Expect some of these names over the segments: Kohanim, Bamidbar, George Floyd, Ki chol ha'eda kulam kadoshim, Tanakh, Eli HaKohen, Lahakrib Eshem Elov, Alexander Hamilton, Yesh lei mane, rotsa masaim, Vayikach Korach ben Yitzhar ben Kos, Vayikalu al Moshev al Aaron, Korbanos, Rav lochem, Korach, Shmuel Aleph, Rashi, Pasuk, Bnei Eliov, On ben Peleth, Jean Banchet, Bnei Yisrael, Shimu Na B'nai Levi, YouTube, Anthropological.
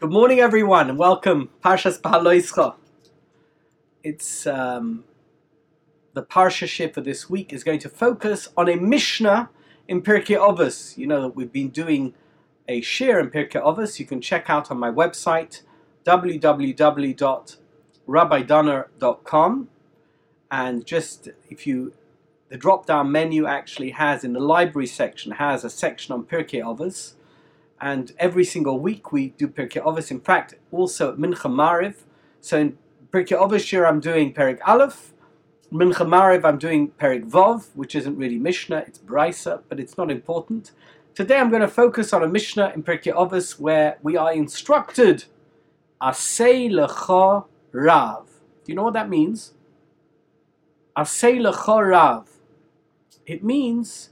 Good morning, everyone, and welcome. Parshas Beha'aloscha. It's the Parsha Shir for this week is going to focus on a Mishnah in Pirkei Avos. You know that we've been doing a Shir in Pirkei Avos. You can check out on my website www.rabbidanner.com, and just the drop-down menu actually has in the library section has a section on Pirkei Avos. And every single week we do Pirkei Avos. In fact, also at Mincha Mariv. So in Pirkei Avos year I'm doing Perik Aleph. Mincha Mariv I'm doing Perik Vav, which isn't really Mishnah, it's Braisa, but it's not important. Today I'm going to focus on a Mishnah in Pirkei Avos where we are instructed, Asei L'cha Rav. Do you know what that means? Asei L'cha Rav. It means,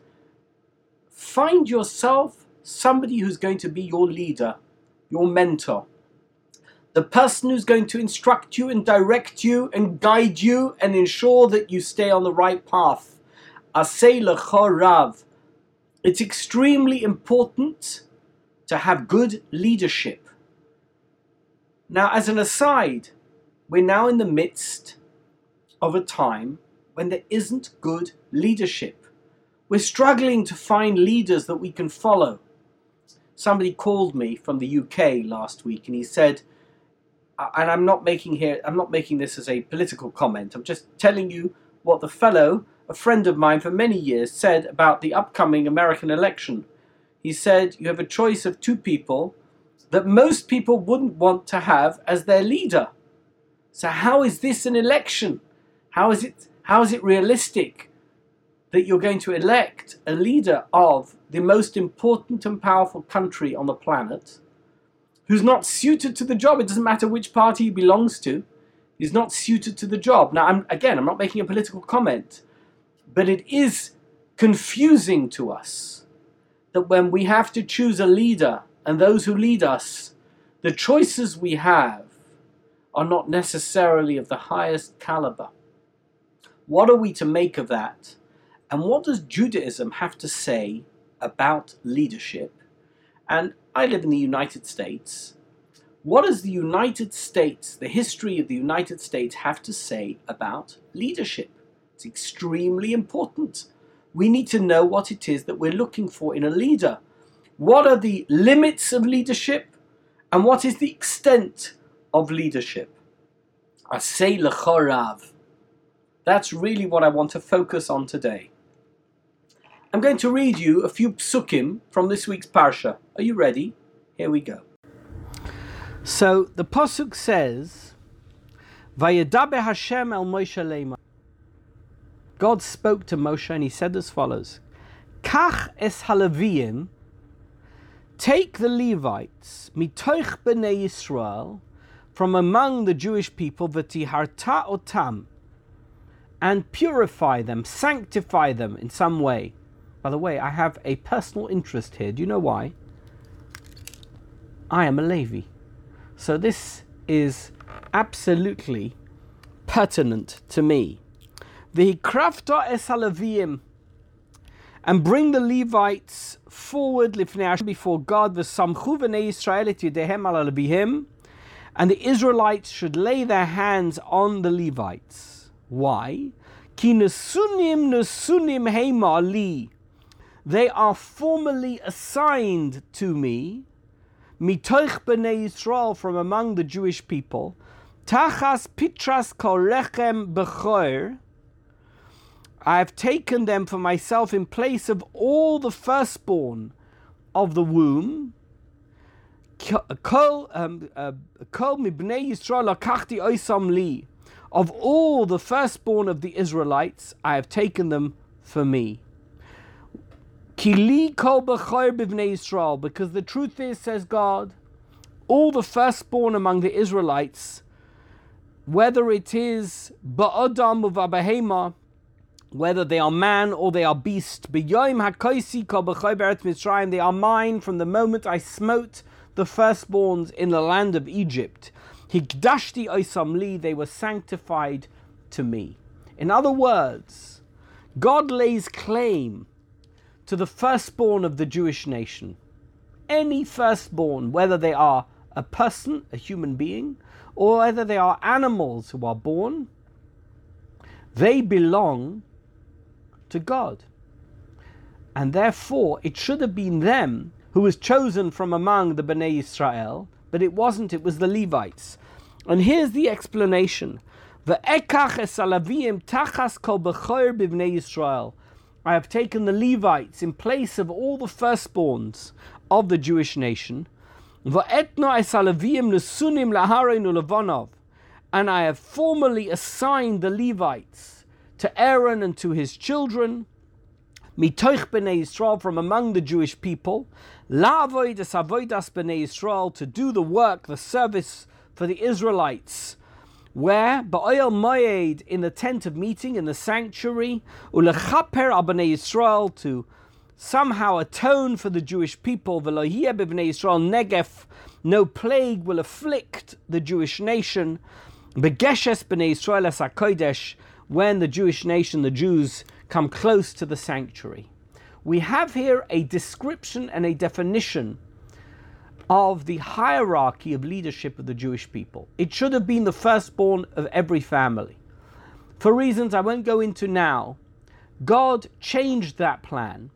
find yourself somebody who's going to be your leader, your mentor, the person who's going to instruct you and direct you and guide you and ensure that you stay on the right path. Asei L'cha Rav. It's extremely important to have good leadership. Now, as an aside, we're now in the midst of a time when there isn't good leadership. We're struggling to find leaders that we can follow. Somebody called me from the UK last week and he said, and I'm not making this as a political comment, I'm just telling you what a friend of mine for many years said about the upcoming American election. He said, you have a choice of two people that most people wouldn't want to have as their leader. So how is this an election? How is it realistic that you're going to elect a leader of the most important and powerful country on the planet, who's not suited to the job? It doesn't matter which party he belongs to, he's not suited to the job. Now, I'm not making a political comment, but it is confusing to us that when we have to choose a leader and those who lead us, the choices we have are not necessarily of the highest caliber. What are we to make of that? And what does Judaism have to say about leadership? And I live in the United States. What does the United States, the history of the United States, have to say about leadership? It's extremely important. We need to know what it is that we're looking for in a leader. What are the limits of leadership? And what is the extent of leadership? Asei L'cha Rav. That's really what I want to focus on today. I'm going to read you a few psukim from this week's parsha. Are you ready? Here we go. So the pasuk says, "Vayidaber Hashem el Moshe leimor." God spoke to Moshe and he said as follows: "Kach es haLeviim, take the Levites, mitoich bnei Yisrael, from among the Jewish people, v'tiharta otam, and purify them, sanctify them in some way." By the way, I have a personal interest here. Do you know why? I am a Levi. So this is absolutely pertinent to me. V'hikrafta es haLeviim, and bring the Levites forward Lifnei Hashem, before God, v'samchu bnei Yisrael et yedehem al Levihim, and the Israelites should lay their hands on the Levites. Why? Ki nesunim heima li. They are formally assigned to me, mitoich bnei Yisrael, from among the Jewish people, tachas pitras kol lechem bechor. I have taken them for myself in place of all the firstborn of the womb. Kol mibnei Yisrael lakachti oisam li. Of all the firstborn of the Israelites, I have taken them for me. Ki li kol bechor b'bnei Yisrael, because the truth is, says God, all the firstborn among the Israelites, whether it is ba'adam u'vabahema, whether they are man or they are beast, By Yom HaKosi kol bechor b'Eretz Mitzrayim, they are mine from the moment I smote the firstborns in the land of Egypt. Hikdashti oisam li, they were sanctified to me. In other words, God lays claim to the firstborn of the Jewish nation. Any firstborn, whether they are a person, a human being, or whether they are animals who are born, they belong to God. And therefore, it should have been them who was chosen from among the Bnei Israel, but it wasn't, it was the Levites. And here's the explanation. I have taken the Levites in place of all the firstborns of the Jewish nation. And I have formally assigned the Levites to Aaron and to his children, mitoich b'nei Yisrael, from among the Jewish people, la voida Savidas b'nei Yisrael, to do the work, the service for the Israelites, where ba'oil moed, in the tent of meeting, in the sanctuary, ulechaper al b'nei Yisrael, to somehow atone for the Jewish people, velohiyeh b'nei Yisrael negef, no plague will afflict the Jewish nation, b'geshes b'nei Yisrael es hakodesh, when the Jewish nation, the Jews, come close to the sanctuary. We have here a description and a definition of the hierarchy of leadership of the Jewish people. It should have been the firstborn of every family. For reasons I won't go into now, God changed that plan,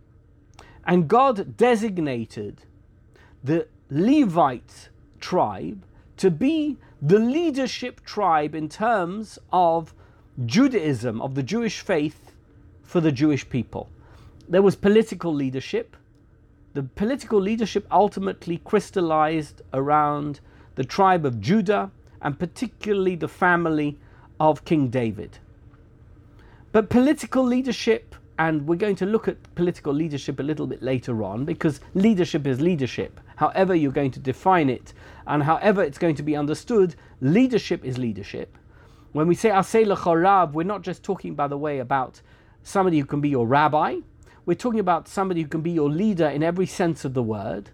and God designated the Levite tribe to be the leadership tribe in terms of Judaism, of the Jewish faith, for the Jewish people. There was political leadership. The political leadership ultimately crystallized around the tribe of Judah, and particularly the family of King David. But political leadership, and we're going to look at political leadership a little bit later on, because leadership is leadership. However you're going to define it, and however it's going to be understood, leadership is leadership. When we say Asei L'cha Rav, we're not just talking, by the way, about somebody who can be your rabbi. We're talking about somebody who can be your leader in every sense of the word.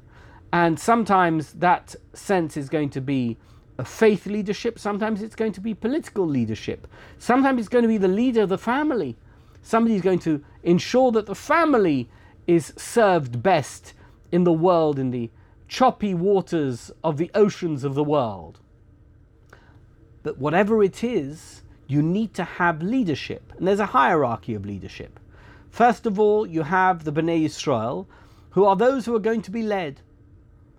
And sometimes that sense is going to be a faith leadership. Sometimes it's going to be political leadership. Sometimes it's going to be the leader of the family. Somebody who's going to ensure that the family is served best in the world, in the choppy waters of the oceans of the world. But whatever it is, you need to have leadership, and there's a hierarchy of leadership. First of all, you have the Bnei Yisrael, who are those who are going to be led.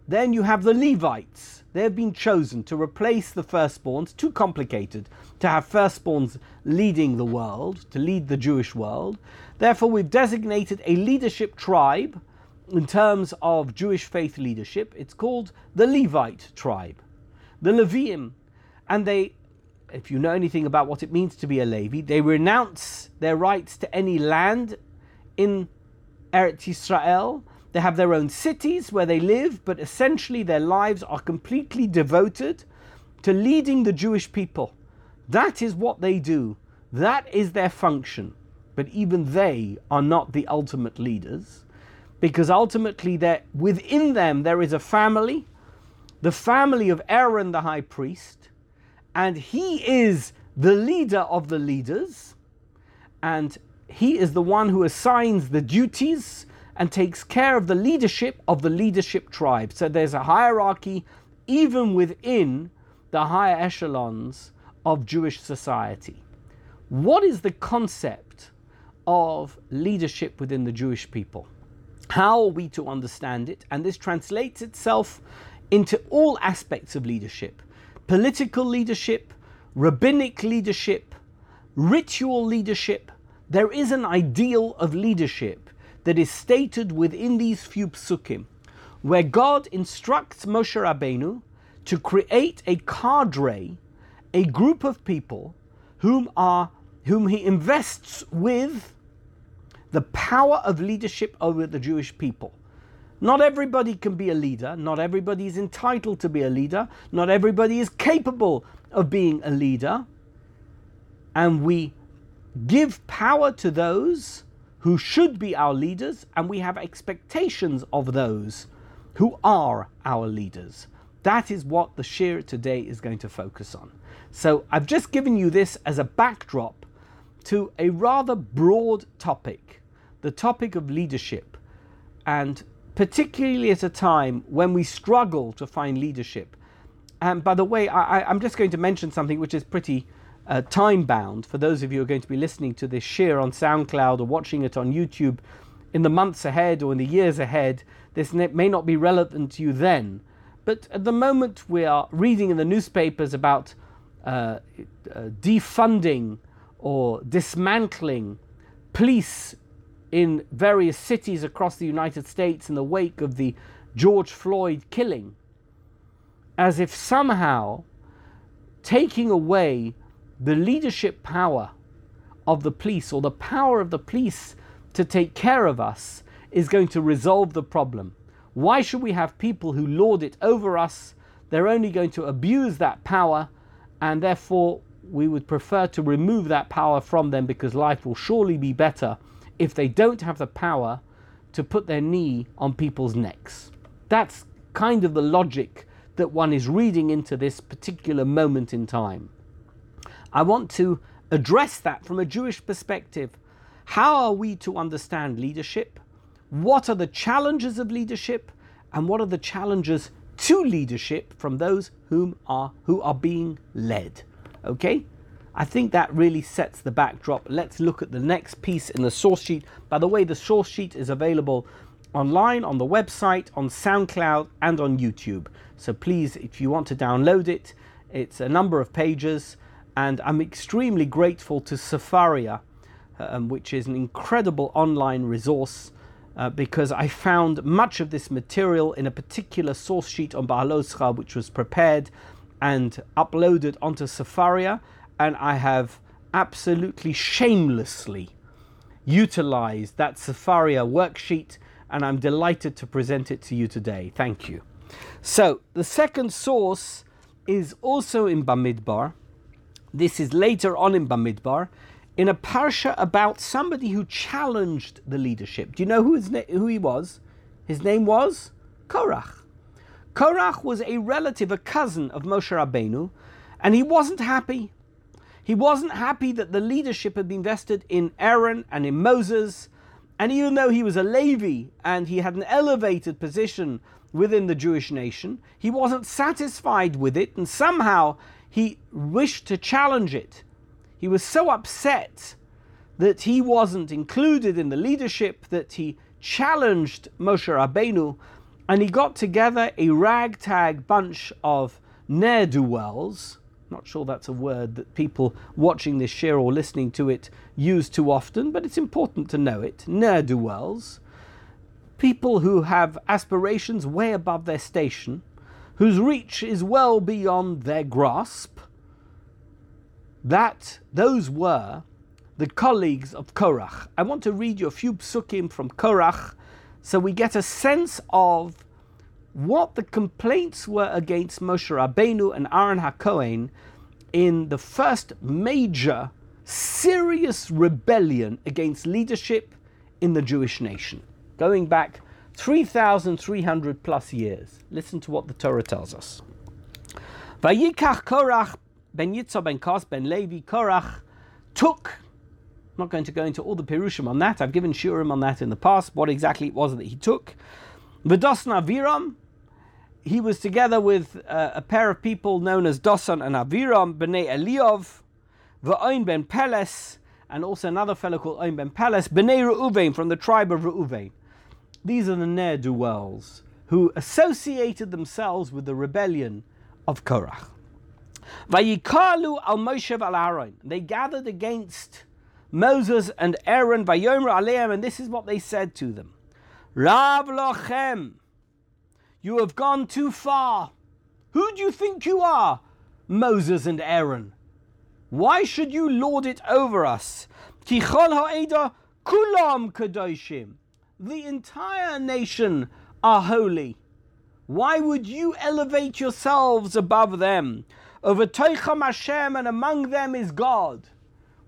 Then you have the Levites. They've been chosen to replace the firstborns. Too complicated to have firstborns leading the world, to lead the Jewish world. Therefore, we've designated a leadership tribe in terms of Jewish faith leadership. It's called the Levite tribe, the Leviim, and they, if you know anything about what it means to be a Levi, they renounce their rights to any land in Eretz Yisrael. They have their own cities where they live, but essentially their lives are completely devoted to leading the Jewish people. That is what they do. That is their function. But even they are not the ultimate leaders, because ultimately within them there is a family, the family of Aaron the high priest, and he is the leader of the leaders, and he is the one who assigns the duties and takes care of the leadership tribe. So there's a hierarchy even within the higher echelons of Jewish society. What is the concept of leadership within the Jewish people? How are we to understand it? And this translates itself into all aspects of leadership. Political leadership, rabbinic leadership, ritual leadership. There is an ideal of leadership that is stated within these few psukim, where God instructs Moshe Rabbeinu to create a cadre, a group of people whom he invests with the power of leadership over the Jewish people. Not everybody can be a leader, not everybody is entitled to be a leader, not everybody is capable of being a leader. And we give power to those who should be our leaders, and we have expectations of those who are our leaders. That is what the Shir today is going to focus on. So I've just given you this as a backdrop to a rather broad topic, the topic of leadership, and particularly at a time when we struggle to find leadership. And by the way, I'm just going to mention something which is pretty time-bound for those of you who are going to be listening to this shir on SoundCloud or watching it on YouTube in the months ahead or in the years ahead. This may not be relevant to you then, but at the moment we are reading in the newspapers about defunding or dismantling police in various cities across the United States in the wake of the George Floyd killing, as if somehow taking away the leadership power of the police or the power of the police to take care of us is going to resolve the problem. Why should we have people who lord it over us? They're only going to abuse that power, and therefore we would prefer to remove that power from them, because life will surely be better if they don't have the power to put their knee on people's necks. That's kind of the logic that one is reading into this particular moment in time. I want to address that from a Jewish perspective. How are we to understand leadership? What are the challenges of leadership? And what are the challenges to leadership from those who are being led? Okay? I think that really sets the backdrop. Let's look at the next piece in the source sheet. By the way, the source sheet is available online, on the website, on SoundCloud, and on YouTube. So please, if you want to download it, it's a number of pages. And I'm extremely grateful to Safaria, which is an incredible online resource, because I found much of this material in a particular source sheet on Beha'aloscha, which was prepared and uploaded onto Safaria. And I have absolutely shamelessly utilized that Safaria worksheet, and I'm delighted to present it to you today. Thank you. So the second source is also in Bamidbar. This is later on in Bamidbar, in a parsha about somebody who challenged the leadership. Do you know who he was? His name was Korach. Korach was a relative, a cousin of Moshe Rabbeinu, and he wasn't happy. He wasn't happy that the leadership had been vested in Aaron and in Moses. And even though he was a Levi and he had an elevated position within the Jewish nation, he wasn't satisfied with it, and somehow he wished to challenge it. He was so upset that he wasn't included in the leadership that he challenged Moshe Rabbeinu, and he got together a ragtag bunch of ne'er-do-wells. Not sure that's a word that people watching this shir or listening to it use too often, but it's important to know it. Ne'er-do-wells, people who have aspirations way above their station, whose reach is well beyond their grasp. Those were the colleagues of Korach. I want to read you a few psukim from Korach so we get a sense of what the complaints were against Moshe Rabbeinu and Aaron HaKohen in the first major serious rebellion against leadership in the Jewish nation, going back 3,300 plus years. Listen to what the Torah tells us. Vayikach Korach ben Yitzhar ben Kos ben Levi. Korach took — I'm not going to go into all the Pirushim on that, I've given Shurim on that in the past, what exactly it was that he took. Vadosna Viram, he was together with a pair of people known as Dosan and Abiram, Bnei Eliov, On ben Peleth, and also another fellow called On ben Peleth, Bnei Reuven, from the tribe of Reuven. These are the ne'er-do-wells who associated themselves with the rebellion of Korach. Vayikalu al Moshev al Aaron, they gathered against Moses and Aaron, Vayomra Aleim, and this is what they said to them. Rav lochem, you have gone too far. Who do you think you are, Moses and Aaron? Why should you lord it over us? Ki chol ha'eda kulam kadoshim. The entire nation are holy. Why would you elevate yourselves above them? Over Toicham Hashem, and among them is God.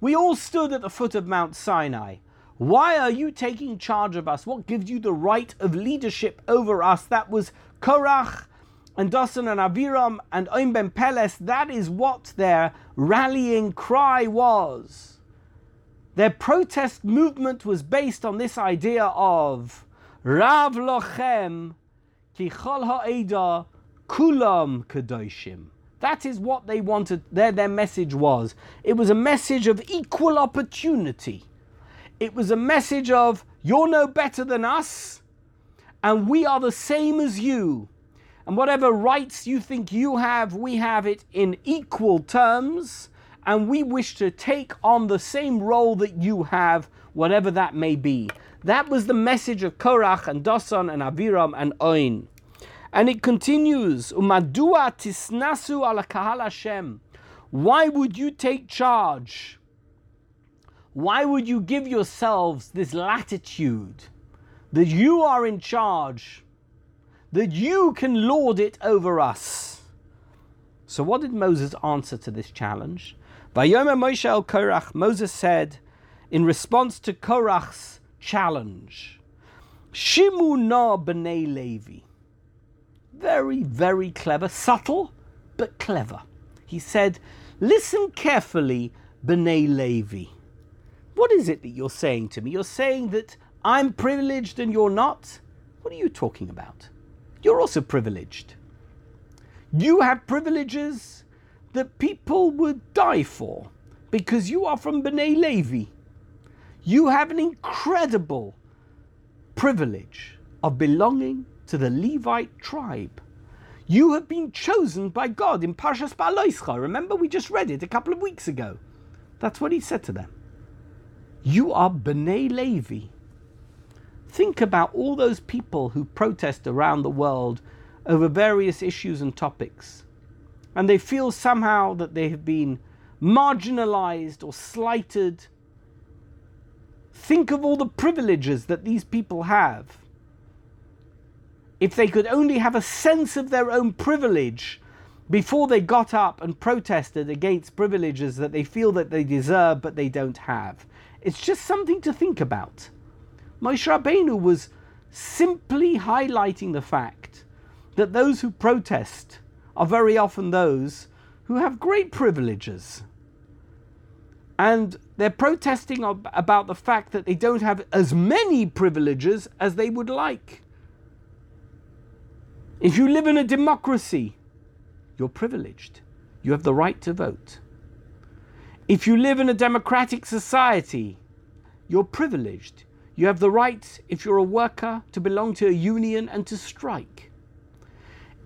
We all stood at the foot of Mount Sinai. Why are you taking charge of us? What gives you the right of leadership over us? That was Korach and Dosan and Abiram and On ben Peleth. That is what their rallying cry was. Their protest movement was based on this idea of Rav lochem, ki chol ha'eda kulam kadoshim. That is what they wanted, their message was. It was a message of equal opportunity. It was a message of, you're no better than us, and we are the same as you. And whatever rights you think you have, we have it in equal terms, and we wish to take on the same role that you have, whatever that may be. That was the message of Korach and Dosan and Abiram and Oin. And it continues, Umadua tisnasu ala kahal Hashem. Why would you take charge? Why would you give yourselves this latitude that you are in charge, that you can lord it over us? So what did Moses answer to this challenge? By Yom HaMoshel Korach, Moses said, in response to Korach's challenge, Shimu Na B'nai Levi. Very, very clever. Subtle, but clever. He said, listen carefully, B'nai Levi. What is it that you're saying to me? You're saying that I'm privileged and you're not? What are you talking about? You're also privileged. You have privileges that people would die for because you are from B'nai Levi. You have an incredible privilege of belonging to the Levite tribe. You have been chosen by God in Parshas Beha'aloscha. Remember, we just read it a couple of weeks ago. That's what he said to them. You are B'nai Levi. Think about all those people who protest around the world over various issues and topics, and they feel somehow that they have been marginalized or slighted. Think of all the privileges that these people have. If they could only have a sense of their own privilege before they got up and protested against privileges that they feel that they deserve but they don't have. It's just something to think about. Moshe Rabbeinu was simply highlighting the fact that those who protest are very often those who have great privileges. And they're protesting about the fact that they don't have as many privileges as they would like. If you live in a democracy, you're privileged. You have the right to vote. If you live in a democratic society, you're privileged. You have the right, if you're a worker, to belong to a union and to strike.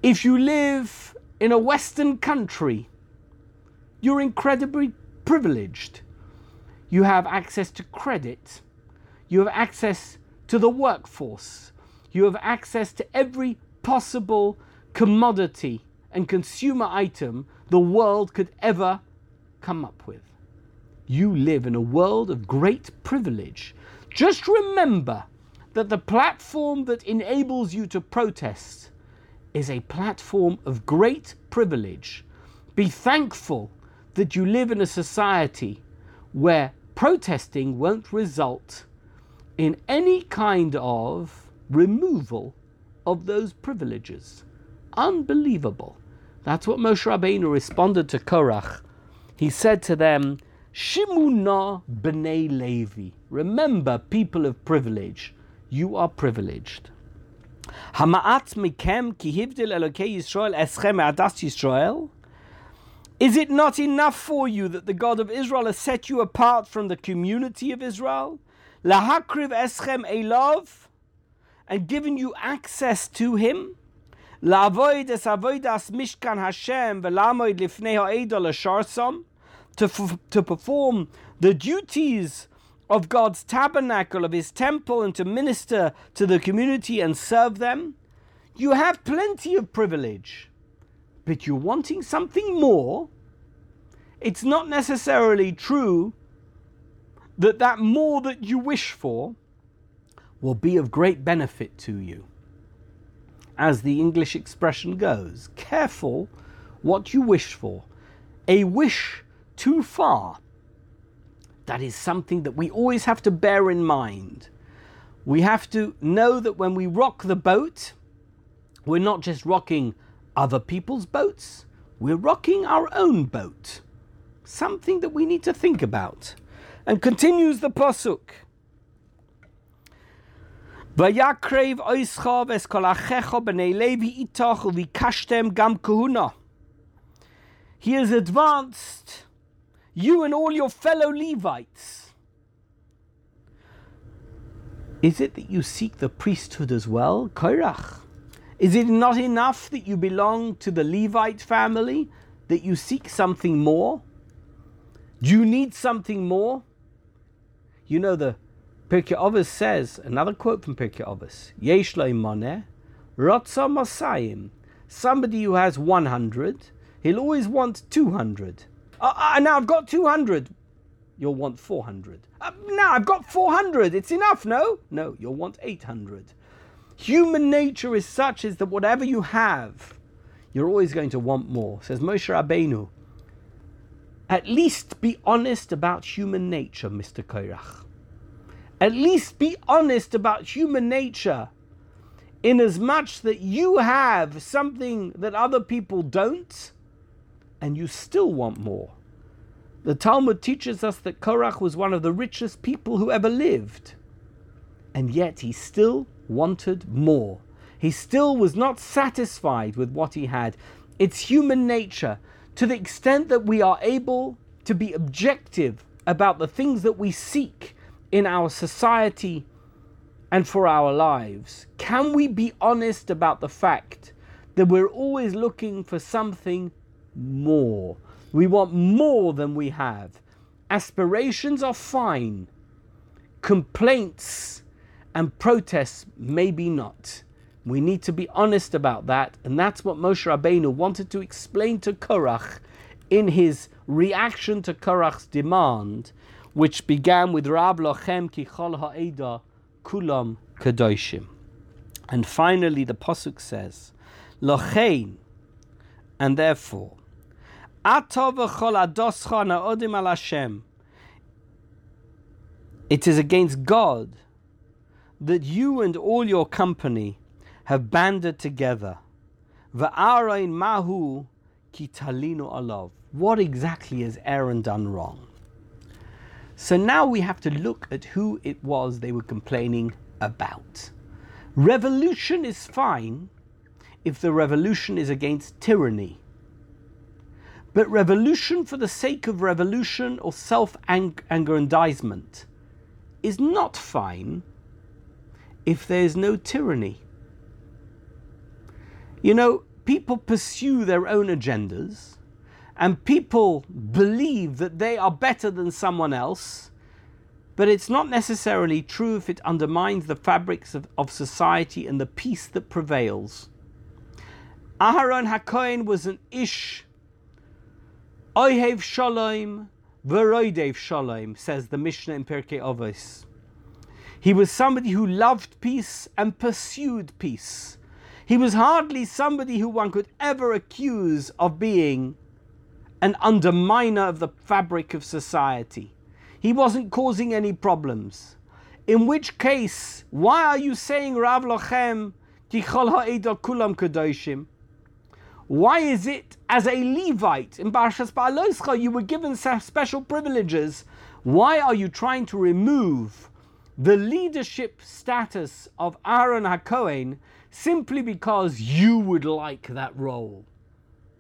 If you live in a Western country, you're incredibly privileged. You have access to credit. You have access to the workforce. You have access to every possible commodity and consumer item the world could ever come up with. You live in a world of great privilege. Just remember that the platform that enables you to protest is a platform of great privilege. Be thankful that you live in a society where protesting won't result in any kind of removal of those privileges. Unbelievable. That's what Moshe Rabbeinu responded to Korach. He said to them, Shimu Na B'nai Levi. Remember, people of privilege, you are privileged. Hamaat Mikem Kihdil Elokisrael Eschem Adas Yisrael. Is it not enough for you that the God of Israel has set you apart from the community of Israel? Lahakrib Eshem Elov, and given you access to him? La voida Savidas Mishkan Hashem Velamoid Lifneha Eda La Sharsam, to perform the duties of God's tabernacle, of his temple, and to minister to the community and serve them? You have plenty of privilege. But you're wanting something more. It's not necessarily true that that more that you wish for will be of great benefit to you. As the English expression goes, careful what you wish for. A wish too far. That is something that we always have to bear in mind. We have to know that when we rock the boat, we're not just rocking other people's boats, we're rocking our own boat. Something that we need to think about. And continues the Pasuk. Vayakrev oischa veskolachecha b'nei levi itach uvikashtem gam kahuna. He has advanced you and all your fellow Levites. Is it that you seek the priesthood as well, Korach? Is it not enough that you belong to the Levite family, that you seek something more? Do you need something more? You know, the Pirkei Avos says, another quote from Pirkei Avos, Yesh lei mane, rotsa masaim. Somebody who has 100, he'll always want 200. Now I've got 200. You'll want 400. Now I've got 400. It's enough, no? No, you'll want 800. Human nature is such is that whatever you have, you're always going to want more. Says Moshe Rabbeinu, at least be honest about human nature, Mr. Korach. At least be honest about human nature, in as much that you have something that other people don't, and you still want more. The Talmud teaches us that Korach was one of the richest people who ever lived, and yet he still wanted more. He still was not satisfied with what he had. It's human nature. To the extent that we are able to be objective about the things that we seek in our society and for our lives, can we be honest about the fact that we're always looking for something more? We want more than we have. Aspirations are fine. Complaints and protests maybe not. We need to be honest about that, and that's what Moshe Rabbeinu wanted to explain to Korach in his reaction to Korach's demand, which began with Rav lochem, ki chol ha'eda kulam kadoshim. And finally the Pasuk says, Lochein, and therefore, Ata v'chol adoscha na'odim al Hashem. It is against God that you and all your company have banded together. Va'arain mahu ki talinu alav. What exactly has Aaron done wrong? So now we have to look at who it was they were complaining about. Revolution is fine if the revolution is against tyranny. But revolution for the sake of revolution or self-aggrandizement is not fine if there is no tyranny. You know, people pursue their own agendas, and people believe that they are better than someone else, but it's not necessarily true if it undermines the fabrics of society and the peace that prevails. Aharon HaKohen was an ish, ohev shalom, v'roidev shalom, says the Mishnah in Pirkei Avos. He was somebody who loved peace and pursued peace. He was hardly somebody who one could ever accuse of being an underminer of the fabric of society. He wasn't causing any problems. In which case, why are you saying Rav Lochem, Ki chol ha'eda kulam kadoshim? Why is it, as a Levite, in Parshas Beha'aloscha, you were given special privileges? Why are you trying to remove the leadership status of Aaron HaKohen simply because you would like that role?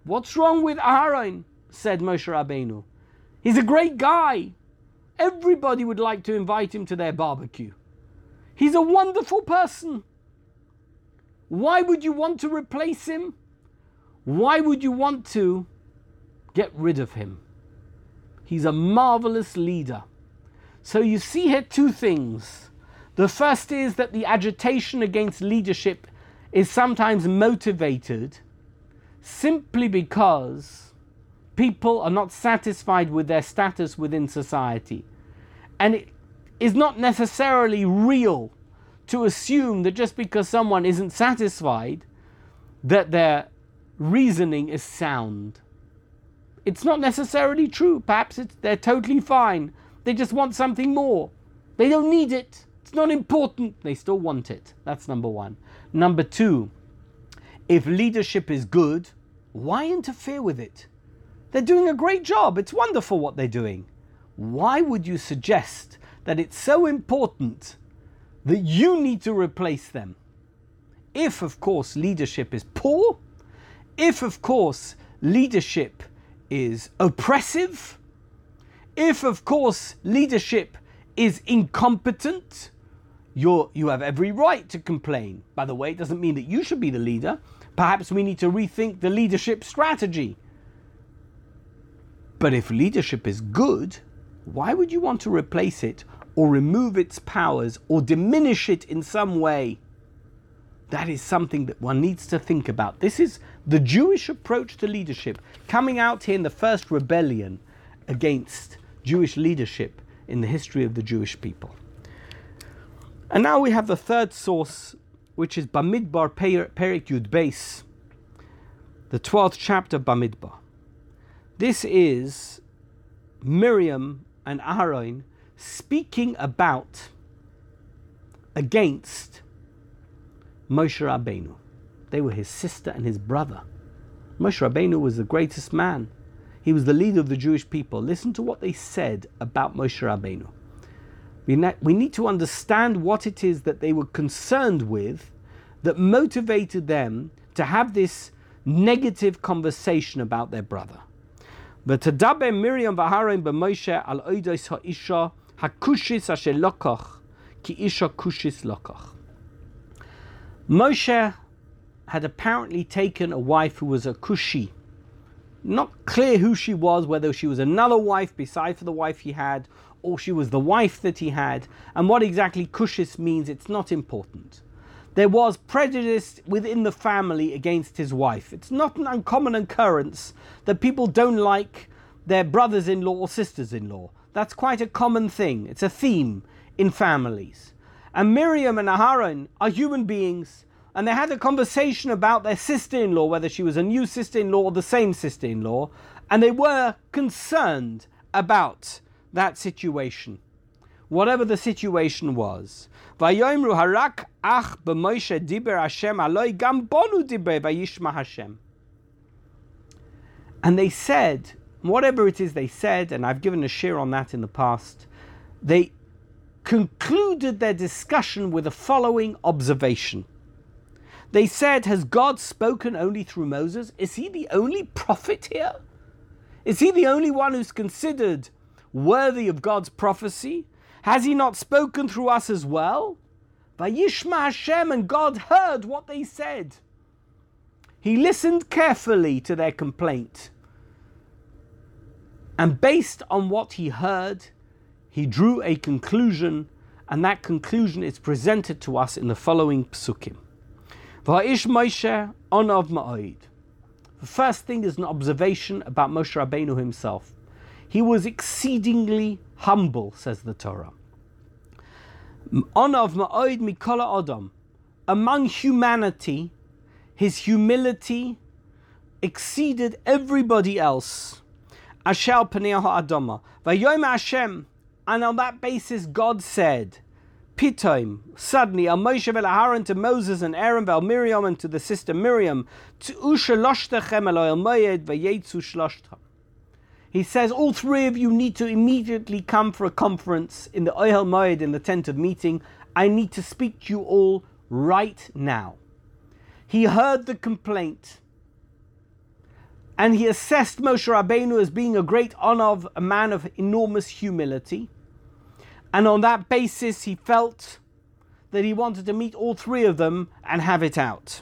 What's wrong with Aharon, said Moshe Rabbeinu. He's a great guy. Everybody would like to invite him to their barbecue. He's a wonderful person. Why would you want to replace him? Why would you want to get rid of him? He's a marvelous leader. So you see here two things. The first is that the agitation against leadership is sometimes motivated simply because people are not satisfied with their status within society. And it is not necessarily real to assume that just because someone isn't satisfied that their reasoning is sound. It's not necessarily true. Perhaps they're totally fine. They just want something more. They don't need it. It's not important. They still want it. That's number one. Number two, if leadership is good, why interfere with it? They're doing a great job. It's wonderful what they're doing. Why would you suggest that it's so important that you need to replace them. If, of course, leadership is poor, if, of course, leadership is oppressive, if, of course, leadership is incompetent, you have every right to complain. By the way, it doesn't mean that you should be the leader. Perhaps we need to rethink the leadership strategy. But if leadership is good, why would you want to replace it or remove its powers or diminish it in some way? That is something that one needs to think about. This is the Jewish approach to leadership, coming out here in the first rebellion against Jewish leadership in the history of the Jewish people. And now we have the third source, which is Bamidbar Pericute base, the 12th chapter Bamidbar. This is Miriam and Aharon speaking about against Moshe Rabbeinu. They were his sister and his brother. Moshe Rabbeinu was the greatest man. He was the leader of the Jewish people. Listen to what they said about Moshe Rabbeinu. We need to understand what it is that they were concerned with that motivated them to have this negative conversation about their brother. V'tadaber Miriam v'Aharon b'Moshe al oidos ha'isha hakushis asher lokach ki isha kushis lokach. Moshe had apparently taken a wife who was a Cushi. Not clear who she was, whether she was another wife besides the wife he had, or she was the wife that he had. And what exactly Cushis means, it's not important. There was prejudice within the family against his wife. It's not an uncommon occurrence that people don't like their brothers-in-law or sisters-in-law. That's quite a common thing. It's a theme in families. And Miriam and Aharon are human beings, and they had a conversation about their sister-in-law, whether she was a new sister-in-law or the same sister-in-law, and they were concerned about that situation, whatever the situation was. Vayomru harak ach b'Moshe diber Hashem aloi gam bonu diber vayishma Hashem. And they said, whatever it is they said, and I've given a shir on that in the past, they concluded their discussion with the following observation. They said, has God spoken only through Moses? Is he the only prophet here? Is he the only one who's considered worthy of God's prophecy? Has he not spoken through us as well? Vayishma Hashem, and God heard what they said. He listened carefully to their complaint. And based on what he heard, he drew a conclusion, and that conclusion is presented to us in the following psukim. Va'ish Moshe onav ma'od. The first thing is an observation about Moshe Rabbeinu himself. He was exceedingly humble, says the Torah. Onav ma'od mikol ha'adam. Among humanity, his humility exceeded everybody else. Asher al panei ha'adama. Vayomer Hashem. And on that basis, God said, Pitoim, suddenly, al Moshe vel Aharon, to Moses and Aaron, vel Miriam, and to the sister Miriam, T'u shaloshtachem el oel moed, v'yetzu shaloshtam. He says, all three of you need to immediately come for a conference in the oel moed, in the tent of meeting. I need to speak to you all right now. He heard the complaint, and he assessed Moshe Rabbeinu as being a great onav, a man of enormous humility. And on that basis, he felt that he wanted to meet all three of them and have it out.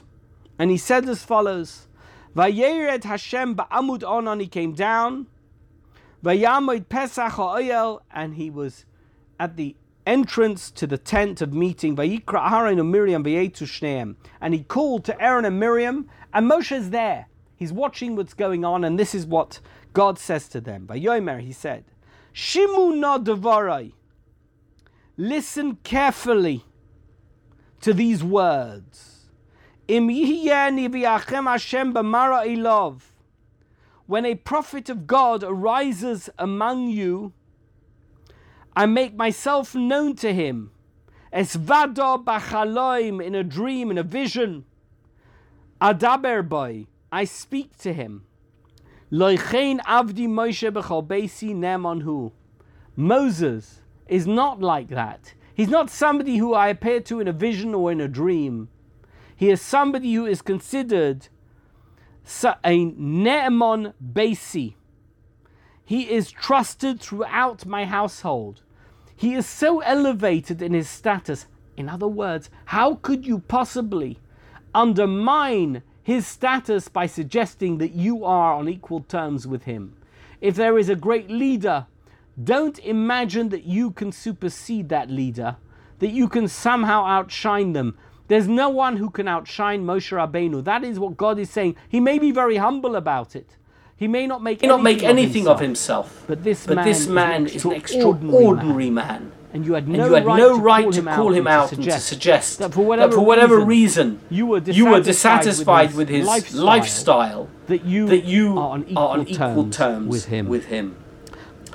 And he said as follows, Vayered Hashem ba'amud onan, he came down, Vayamod pesach ha'oyel, and he was at the entrance to the tent of meeting, Vayikra Aharon and Miriam v'yetu shneim, and he called to Aaron and Miriam, and Moshe's there. He's watching what's going on, and this is what God says to them. Vayomer, he said, Shimu Na B'nai Levi. Listen carefully to these words. Im Yihye Niviachem Hashem b'Mara Elov. When a prophet of God arises among you, I make myself known to him. Es vado b'chaloim, in a dream, in a vision. Adaber boi. I speak to him. Lochein avdi Moshe b'chol beisi ne'eman hu. Moses is not like that. He's not somebody who I appear to in a vision or in a dream. He is somebody who is considered a ne'emon beisi. He is trusted throughout my household. He is so elevated in his status. In other words, how could you possibly undermine his status by suggesting that you are on equal terms with him? If there is a great leader, don't imagine that you can supersede that leader, that you can somehow outshine them. There's no one who can outshine Moshe Rabbeinu. That is what God is saying. He may be very humble about it. He may not make anything of himself. But this man is an extraordinary man. And you had no right to call him out and to suggest that for whatever reason you were dissatisfied with his lifestyle, that you are on equal terms with him.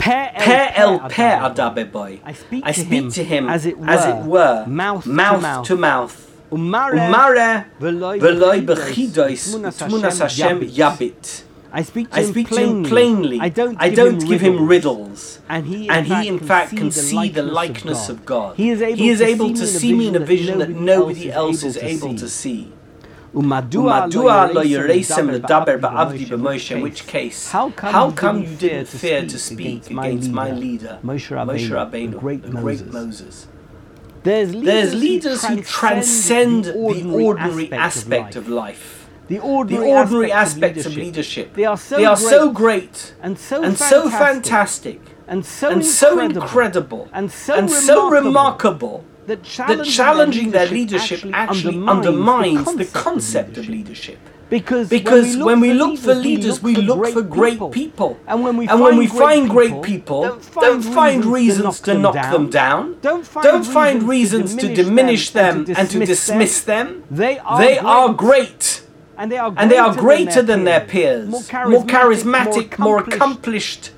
I speak to him as it were, mouth to mouth. I speak to him plainly. I don't give him riddles. And he in fact can see the likeness of God. He is able to see me in a vision that nobody else is able to see. Umadua tisnasu ala kahal Hashem. In which case, how come you didn't fear to speak against my leader, Moshe Rabbeinu, the great Moses? There's leaders who transcend the ordinary aspect of life. The ordinary aspects of leadership. They are so great and so fantastic and so incredible and so remarkable that challenging their leadership actually undermines the concept of leadership. Because when we look for leaders, we look for great people. And when we find great people, don't find reasons to knock them down. Don't find reasons to diminish them and to dismiss them. They are great. And they are greater than their peers, more charismatic, more accomplished.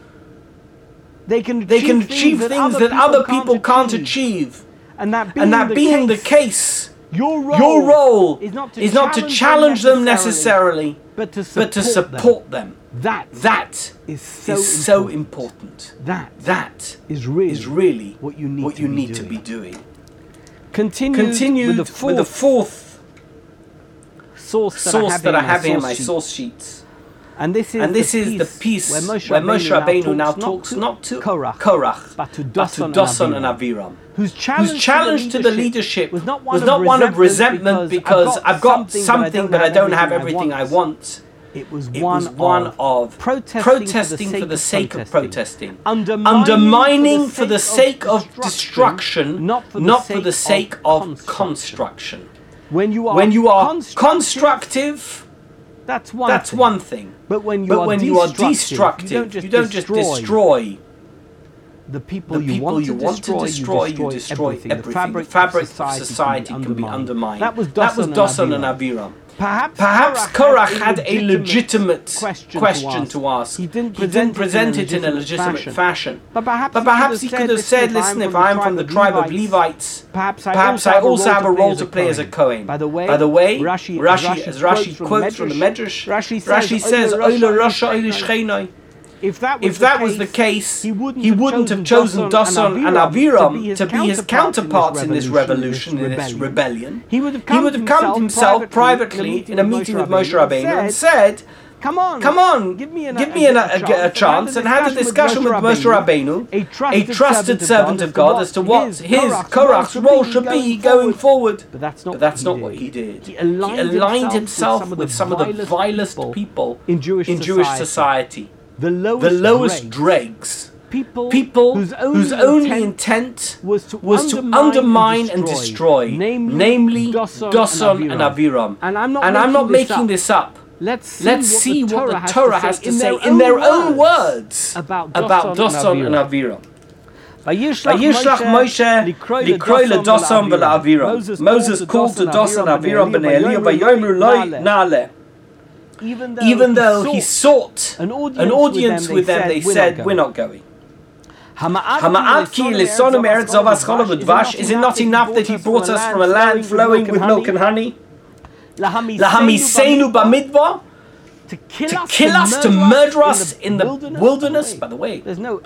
They can achieve things that other people can't achieve. And that being the case, your role is not to challenge them necessarily, but to support them. That is so important. That is really what you need to be doing. Continue with the fourth source that I have in my source sheets. And this is the piece where Moshe Rabbeinu now talks not to Korach, but to Dosan and Abiram, whose challenge to the leadership was not one of resentment because I've got something but I don't have everything I want. It was one of protesting for the sake of protesting. Undermining for the sake of destruction, not for the sake of construction. When you are constructive, that's one thing. But when you are destructive, you don't just destroy the people you want to destroy, you destroy everything. The fabric of society can be undermined. That was Dosan and Abiram. Perhaps Korach had a legitimate question to ask. He didn't present it in a legitimate fashion. But perhaps he could have said, listen, if I'm from the tribe of Levites, perhaps I also have a role to play as a Kohen. By the way, Rashi, as Rashi quotes from the Medrash, Rashi says, Oila Rasha Oila Shcheinoi. If that was the case, he wouldn't have chosen Dosan and Abiram to be his counterparts in this revolution, in this rebellion. He would have come to himself privately in a meeting with Moshe Rabbeinu and said, Come on, give me a chance and have a discussion with Moshe Rabbeinu, a trusted servant of God, as to what his, Korach's role should be going forward. But that's not what he did. He aligned himself with some of the vilest people in Jewish society. The lowest dregs. People whose only intent was to undermine and destroy. Namely Dosan and Abiram. And I'm not making this up. Let's see what the Torah has to say in their own words about Dosan and Abiram. Vayishlach Moshe likroy leDosan v'leAbiram. Moses called to Dosan and Abiram Bnei Eliov vayomru lo na'aleh. Even though he sought an audience with them, they said, we're not going. Hamaat Kihdil Eretz Zova's Cholav Udvash. Is it not enough that he brought us from a land flowing with milk and honey? Lahamiseinu Bamidbar. to kill us, to murder us in the wilderness. By the way, there's no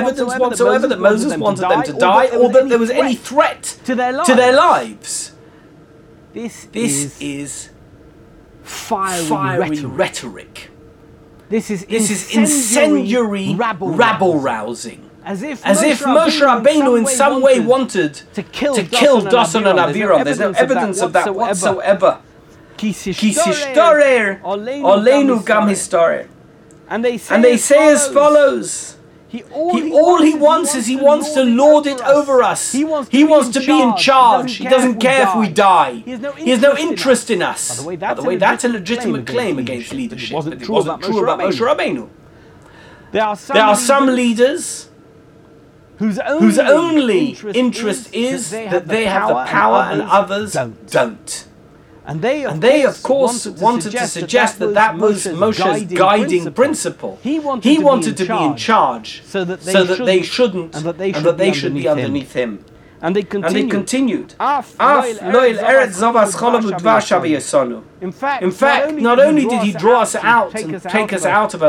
evidence whatsoever that Moses wanted them to die, or that there was any threat to their lives. This is fiery rhetoric. This is incendiary rabble-rousing. As if Moshe Rabbeinu in some way wanted to kill Dosan and Abiram. There's no evidence of that whatsoever. Ki sishtorer oleinu gam historer. And they say as follows. All he wants is to lord it over us. He wants to be in charge. He doesn't care if we die. He has no interest in us. By the way, that's a legitimate claim against leadership. It wasn't true about Moshe Rabbeinu. There are some leaders whose only interest is that they have the power and others don't. And they, of course, wanted to suggest that that was Moshe's guiding principle. He wanted to be in charge so that they shouldn't be underneath him. And they continued. In fact, not only did he draw us out and take us out of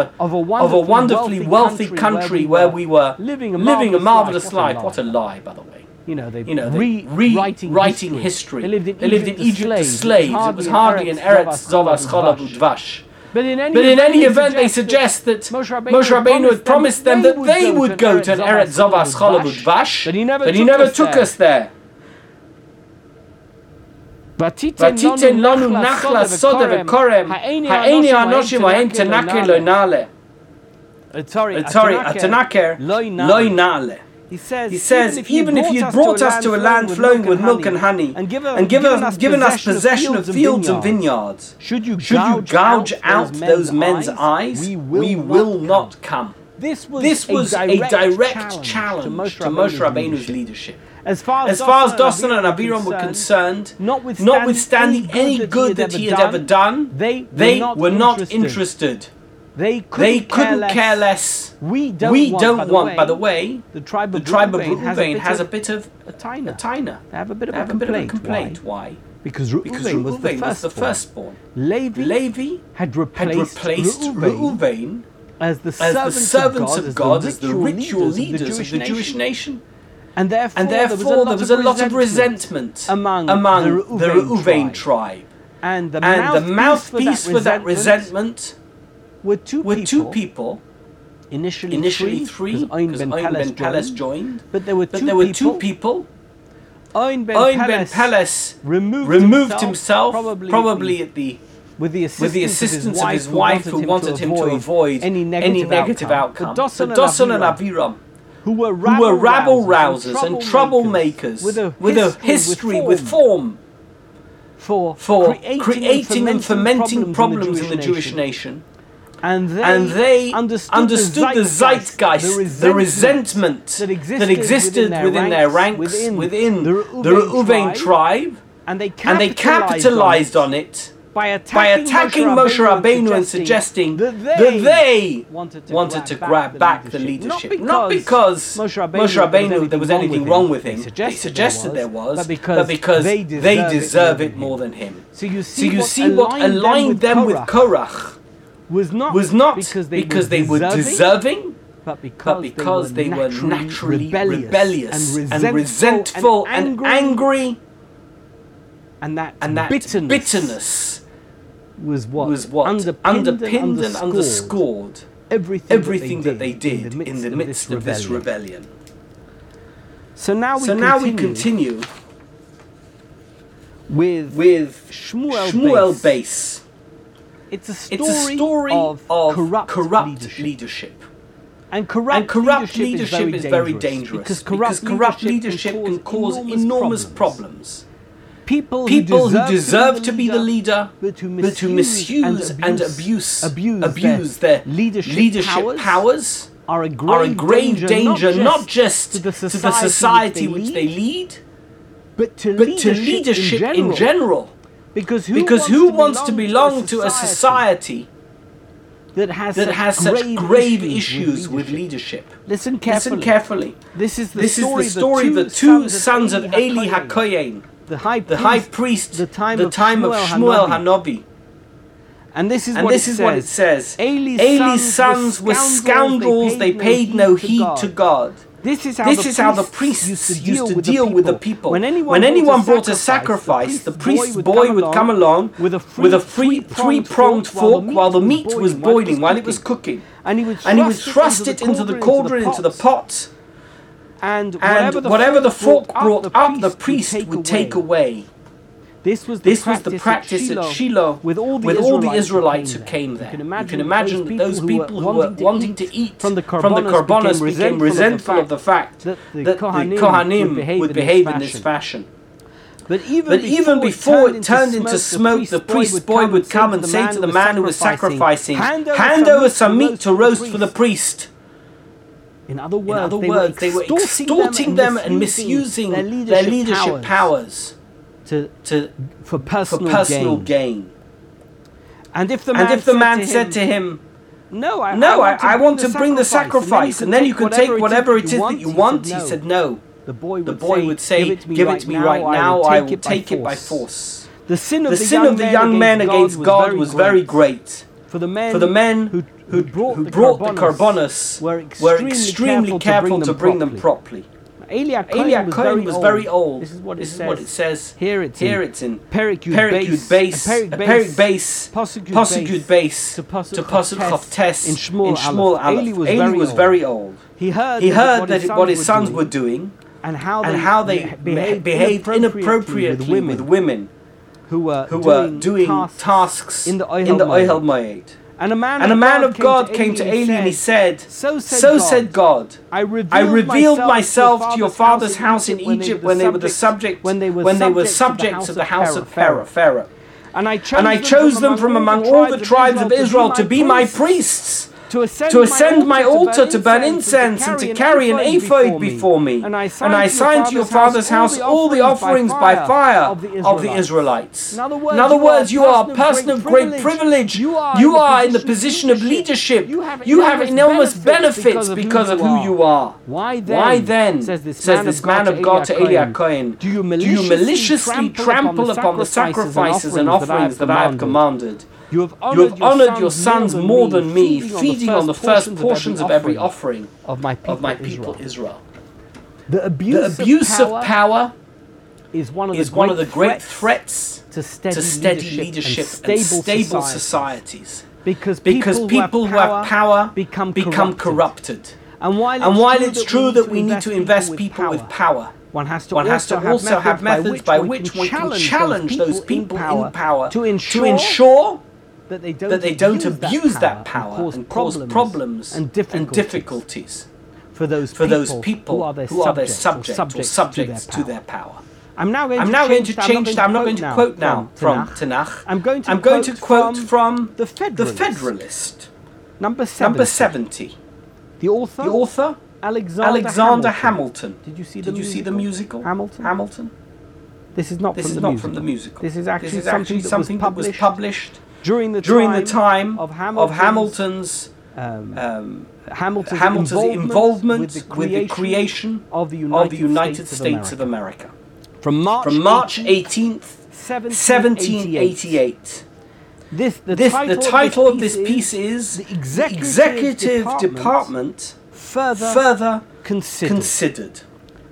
a wonderfully wealthy country where we were living a marvelous life. What a lie, by the way. Rewriting history. They lived in Egypt as slaves. It was hardly in Eretz Zova's Cholav Udvash. But in any event, they suggest that Moshe Rabbeinu had promised them that they would go to Eretz Zova's Cholav Udvash, but he never took us there. Vatiten lanu nachla soda v'korem, ha'eni ha'anoshim ha'em tenake lo nale. Atanaker lo nale. He says, even if you brought us to a land flowing with milk and honey, and given us possession of fields and vineyards, should you gouge out those men's eyes? We will not come. This was a direct challenge to Moshe Rabbeinu's leadership. As far as Dosan and Abiram were concerned, notwithstanding any good that he had ever done, they were not interested. They couldn't care less. We don't want, by the way, the tribe of Reuven has a bit of a taina. They have a bit of a complaint. Why? Because Reuven was the firstborn. Levi had replaced Reuven as the servants of God, as the ritual leaders of the Jewish nation. And therefore there was a lot of resentment among the Reuven tribe. And the mouthpiece for that resentment were two people, initially three, because On ben Peleth joined, but there were two people. On ben Peleth removed himself, probably with the assistance of his wife who wanted him to avoid any negative outcome. Dosan and Abiram, who were rabble-rousers and troublemakers with a history, with form, for creating and fomenting problems in the Jewish nation. And they understood the zeitgeist, the resentment that existed within their ranks, within the Reuven tribe, and they capitalized on it by attacking Moshe Rabbeinu and suggesting that they wanted to grab back the leadership. Not because Moshe Rabbeinu there was anything wrong with him. They suggested there was, but because they deserve it more than him. So you see what aligned them with Korach was not because they were deserving, but because they were naturally rebellious and resentful and angry. And that bitterness was what underpinned and underscored everything that they did in the midst of this rebellion. So now we continue with Shmuel Base. It's a story of corrupt leadership. And corrupt leadership is very dangerous because corrupt leadership can cause enormous problems. People who deserve to be the leader but who misuse and abuse their leadership powers are a grave danger not just to the society which they lead, but to leadership in general. Because who wants to belong to a society that has such grave issues with leadership? Listen carefully. This is the story of the two sons of Eli HaKohen, the high priest, the time of Shmuel Hanavi. And this is what it says. Eli's sons were scoundrels. They paid no heed to God. This is how the priests used to deal with the people. When anyone brought a sacrifice, the priest's boy would come along with a three-pronged fork while the meat was boiling, while it was cooking. And he would thrust it into the cauldron, into the pot. And whatever the fork brought up, the priest would take away. This was the practice at Shiloh with all the Israelites who came there. You can imagine that those people who were wanting to eat from the Korbanos became resentful of the fact that the Kohanim would behave in this fashion. But even before it turned into smoke, the priest's boy would come and say to the man who was sacrificing, "Hand over some meat to roast for the priest." In other words, they were extorting them and misusing their leadership powers. For personal gain. And if the man said to him, "No, I want to bring the sacrifice, and then you can take whatever it is that you want," he said, "No." The boy would say, "Give it to me right now. I will take it by force." The sin of the young men against God was very great. For the men who brought the Korbanos were extremely careful to bring them properly. Eli HaKohen was very old. This is what it says. Here it's in Pericute base, Pericute base to Pasuk Choftes in Shmuel Aleph. Eli was very old. He heard what his sons were doing and how they behaved inappropriately with women who were doing tasks in the Ohel Moed. And a man of God came to Eli and he said, So said God, I revealed myself to your father's house in Egypt when they were subjects of the house of Pharaoh. And I chose them from among all the tribes of Israel to be my priests, to ascend my altar, to burn incense, and to carry an ephod before me. And I assigned to your father's house all the offerings by fire of the Israelites. In other words, you are a person of great privilege. You are in the position of leadership. You have enormous benefits because of who you are. Why then, says this man of God to Eli HaKohen, do you maliciously trample upon the sacrifices and offerings that I have commanded? You have honored your sons more than me, feeding on the first portions of every offering of my people Israel. The abuse of power is one of the great threats to steady leadership and stable societies. Because people who have power become corrupted. And while it's true that we need to invest people with power, one has to also have methods by which one can challenge those people in power to ensure that they don't abuse that power and cause problems and difficulties for those people who are their subjects or subjects to their power. I'm now going to change. I'm not going to quote now from Tanakh. I'm going to quote from the Federalist, number 70. The author. Alexander Hamilton. Did you see the musical? Hamilton. This is not from the musical. This is actually something that was published during the time of Hamilton's involvement with the creation of the United States of America. From March 18th, 1788. The title of this piece is The Executive Department. Further considered.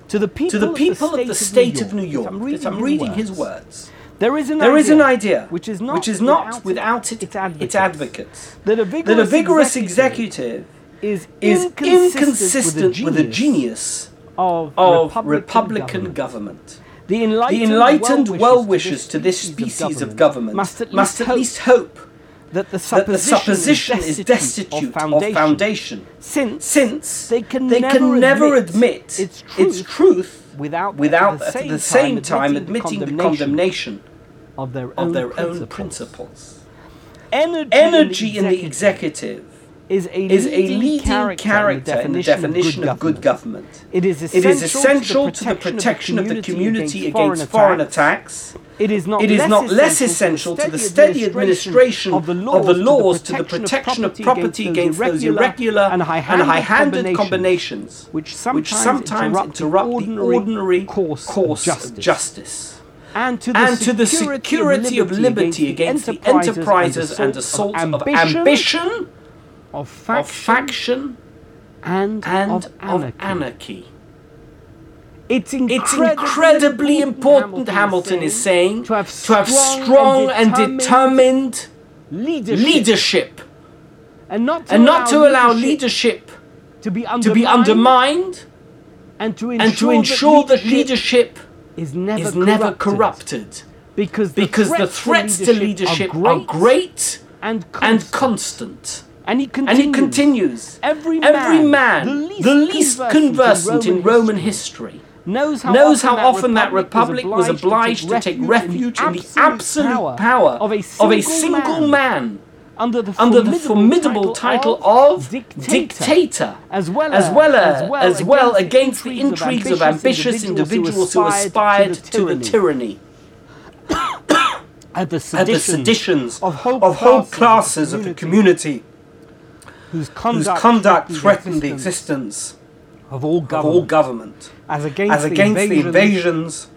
To the people of the state of New York, I'm reading his words. There is an idea which is not without its advocates, that a vigorous executive is inconsistent with the genius of Republican government. The enlightened well-wishers to this species of government must at least hope that the supposition is destitute of foundation, since they can never admit its truth without at the same time admitting the condemnation of their own principles. Energy in the executive is a leading character in the definition of good government. It is essential to the protection of the community against foreign attacks. It is not less essential to the steady administration of the laws to the protection of property against those irregular and high-handed combinations which sometimes interrupt the ordinary course of justice. and to the security of liberty against the enterprises and assaults of ambition, of faction, and of anarchy. It's incredibly important, Hamilton is saying, to have strong and determined leadership and not to allow leadership to be undermined and to ensure that leadership is never corrupted because the threats to leadership are great and constant. And he continues, every man the least conversant in Roman history knows how often that republic was obliged to take refuge in the absolute power of a single man under the formidable title of dictator, as well against the intrigues of ambitious individuals who aspired to a tyranny. At the seditions of whole classes of the community whose conduct threatened the existence of all government as against the invasions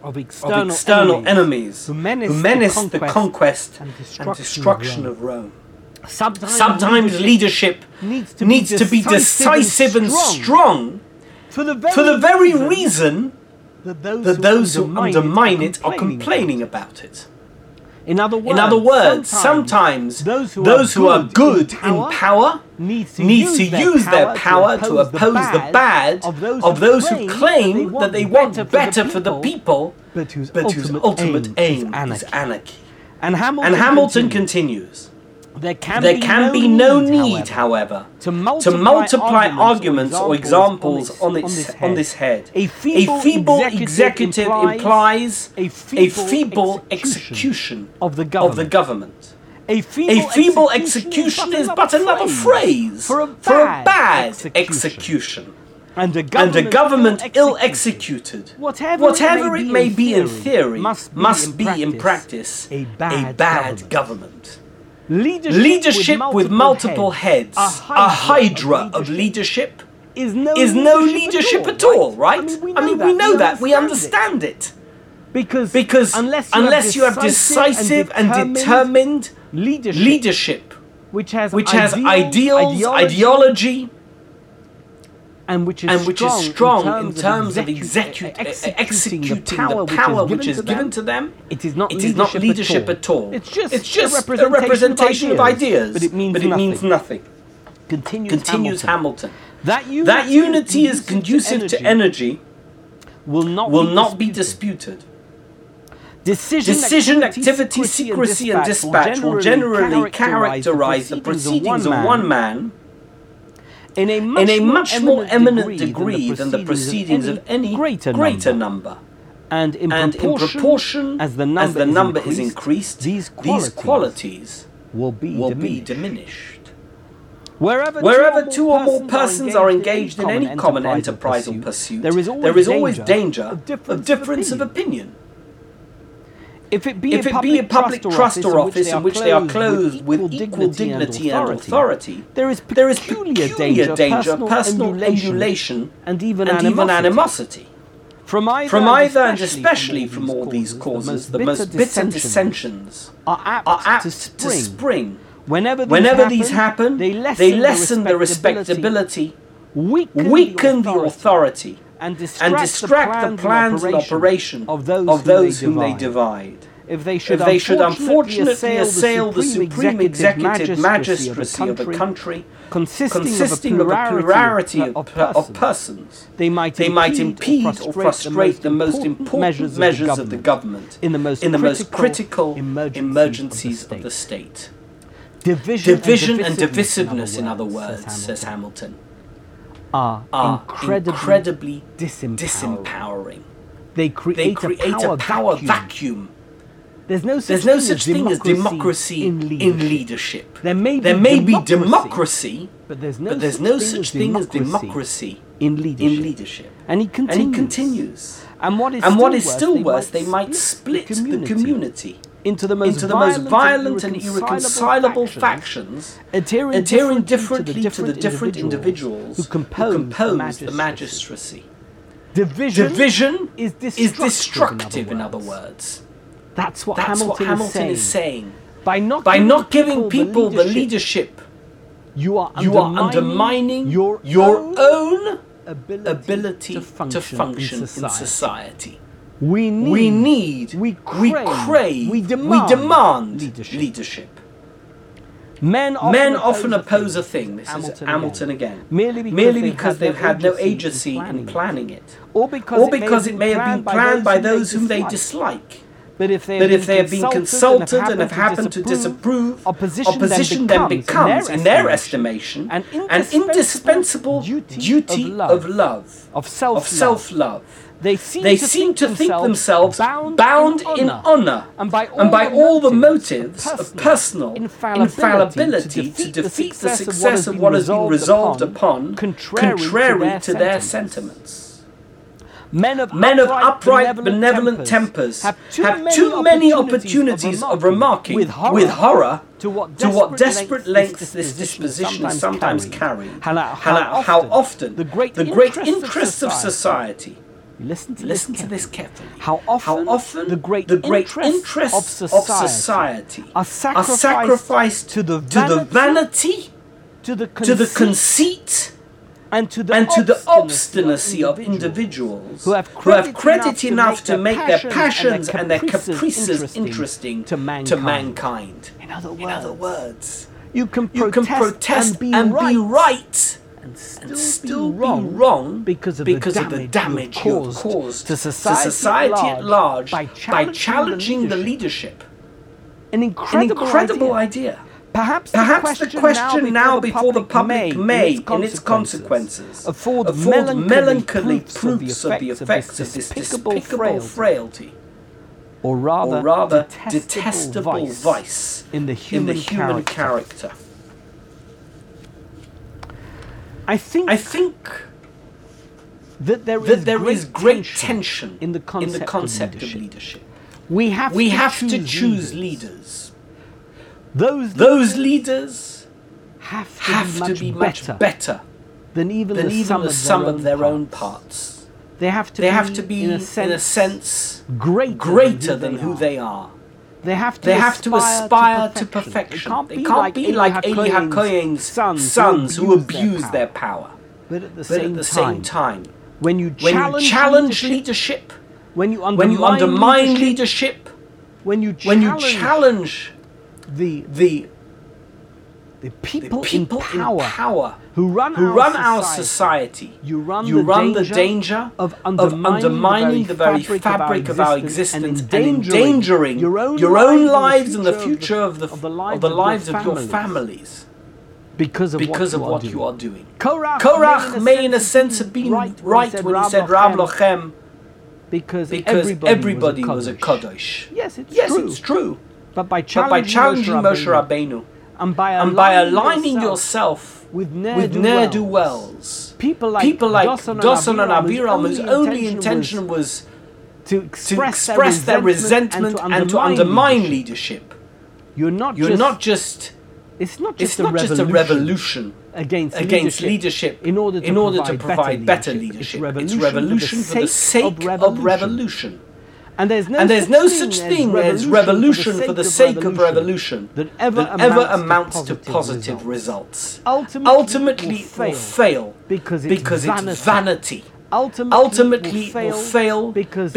of external enemies who menaced the conquest and destruction of Rome. Sometimes leadership needs to be decisive and strong for the very reason that those who undermine it are complaining about it. In other words, sometimes those who are good in power need to use their power to oppose the bad of those who claim that they want better for the people, but whose ultimate aim is anarchy. And Hamilton continues, There can be no need, however, to multiply arguments or examples on this head. A feeble executive implies a feeble execution of the government. A feeble execution is but another phrase for a bad execution. And a government ill-executed, whatever it may be in theory, must be in practice a bad government. Leadership with multiple heads, a hydra of leadership, is no leadership at all, right? I mean, we know that. We understand it. Because unless you have decisive and determined leadership, which has ideals, ideology, and which is strong in terms of executing the power which is given to them, it is not leadership at all. It's just a representation of ideas, but it means nothing. Continues Hamilton. That unity is conducive to energy will not be disputed. Decision, activity, secrecy, and dispatch will generally characterize the proceedings of one man in a much more eminent degree than the proceedings of any greater number. And in proportion as the number is increased, these qualities will be diminished. Wherever two or more persons are engaged in any common enterprise or pursuit, there is always danger of difference of opinion. If it be a public trust or office in which they are clothed with equal dignity and authority, there is peculiar danger of personal emulation and even animosity. From either and especially from all these causes, the most bitter dissensions are apt to spring. Whenever these happen, they lessen the respectability, weaken the authority, and distract the plans and operation of those whom they divide. If they should unfortunately assail the supreme executive magistracy of a country consisting of a plurality of persons, they might impede or frustrate the most important measures of the government in the most critical emergencies of the state. Division and divisiveness, in other words, says Hamilton, are incredibly disempowering. They create a power vacuum. There's no such thing as democracy in leadership. There may be democracy, but there's no such thing as democracy in leadership. And he continues. And what is still worse, they might split the community into the most violent and irreconcilable factions, adhering differently to the different individuals who compose the magistracy. Division is destructive, in other words. That's what Hamilton is saying. By not giving people the leadership, you are undermining your own ability to function in society. We demand leadership. Men often oppose a thing, this is Hamilton again, merely because they've had no agency in planning it, or because it may have been planned by those whom they dislike. But if they have been consulted and have happened to disapprove, opposition then becomes, in their estimation, an indispensable duty of love, of self-love. They seem to think themselves bound in honor and by all the motives of personal infallibility to defeat the success of what has been resolved upon, contrary to their sentiments. Men of upright, benevolent tempers have too many opportunities of remarking with horror to what desperate lengths this disposition is sometimes carried, how often the great interests of society. Listen to this carefully. How often the great interests of society are sacrificed to the vanity, to the conceit, and to the obstinacy of individuals who have credit enough to make their passions and their caprices interesting to mankind. In other words, you can protest and be right and still be wrong because of the damage you've caused to society at large by challenging the leadership. An incredible idea. Perhaps the question now before the public may, in its consequences, afford melancholy proofs of the effects of this despicable frailty, or rather detestable vice in the human character. I think that there is great tension in the concept of leadership. We have to choose leaders. Those leaders have to be much better than even the sum of their own parts. They have to be, in a sense, greater than who they are. They have to aspire to perfection. They can't be like Eli HaKohen's sons who abuse their power. But at the same time, when you challenge leadership, when you undermine leadership, when you challenge the people in power who run our society, you run the danger of undermining the very fabric of our existence and endangering your own lives and the future of the lives of your families because of what you are doing. Korach may in a sense have been right when he said Rav lochem because everybody was a kadosh. Yes, it's true. But by challenging Moshe Rabbeinu and by aligning yourself with ne'er-do-wells, people like Dosan and Abiram whose only intention was to express their resentment and to undermine leadership, it's not just a revolution against leadership in order to provide better leadership. It's revolution for the sake of revolution. And there's no such thing as revolution for the sake of revolution that ever amounts to positive results. Ultimately it will fail because it's vanity. Ultimately it will fail because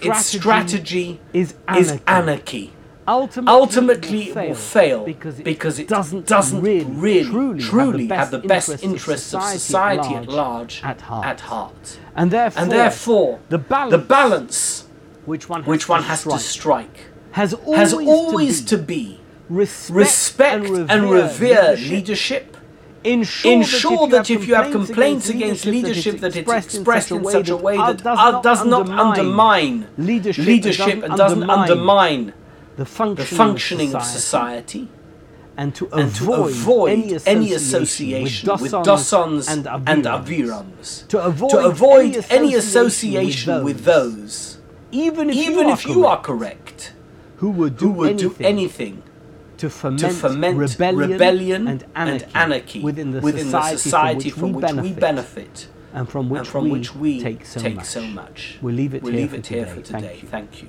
its strategy is anarchy. Ultimately it will fail because it doesn't really truly have the best interests of society at large at heart. And therefore the balance which one has to strike, has always to be respect and revere leadership, ensure that if you have complaints against leadership that it's expressed in such a way that does not undermine leadership and doesn't undermine the functioning of society, and to avoid any association with Dosons and Avirams, to avoid any association with those. Even if you are correct, who would do anything to foment rebellion and anarchy within the society from which we benefit, and from which we take so much. We'll leave it here for today. Thank you.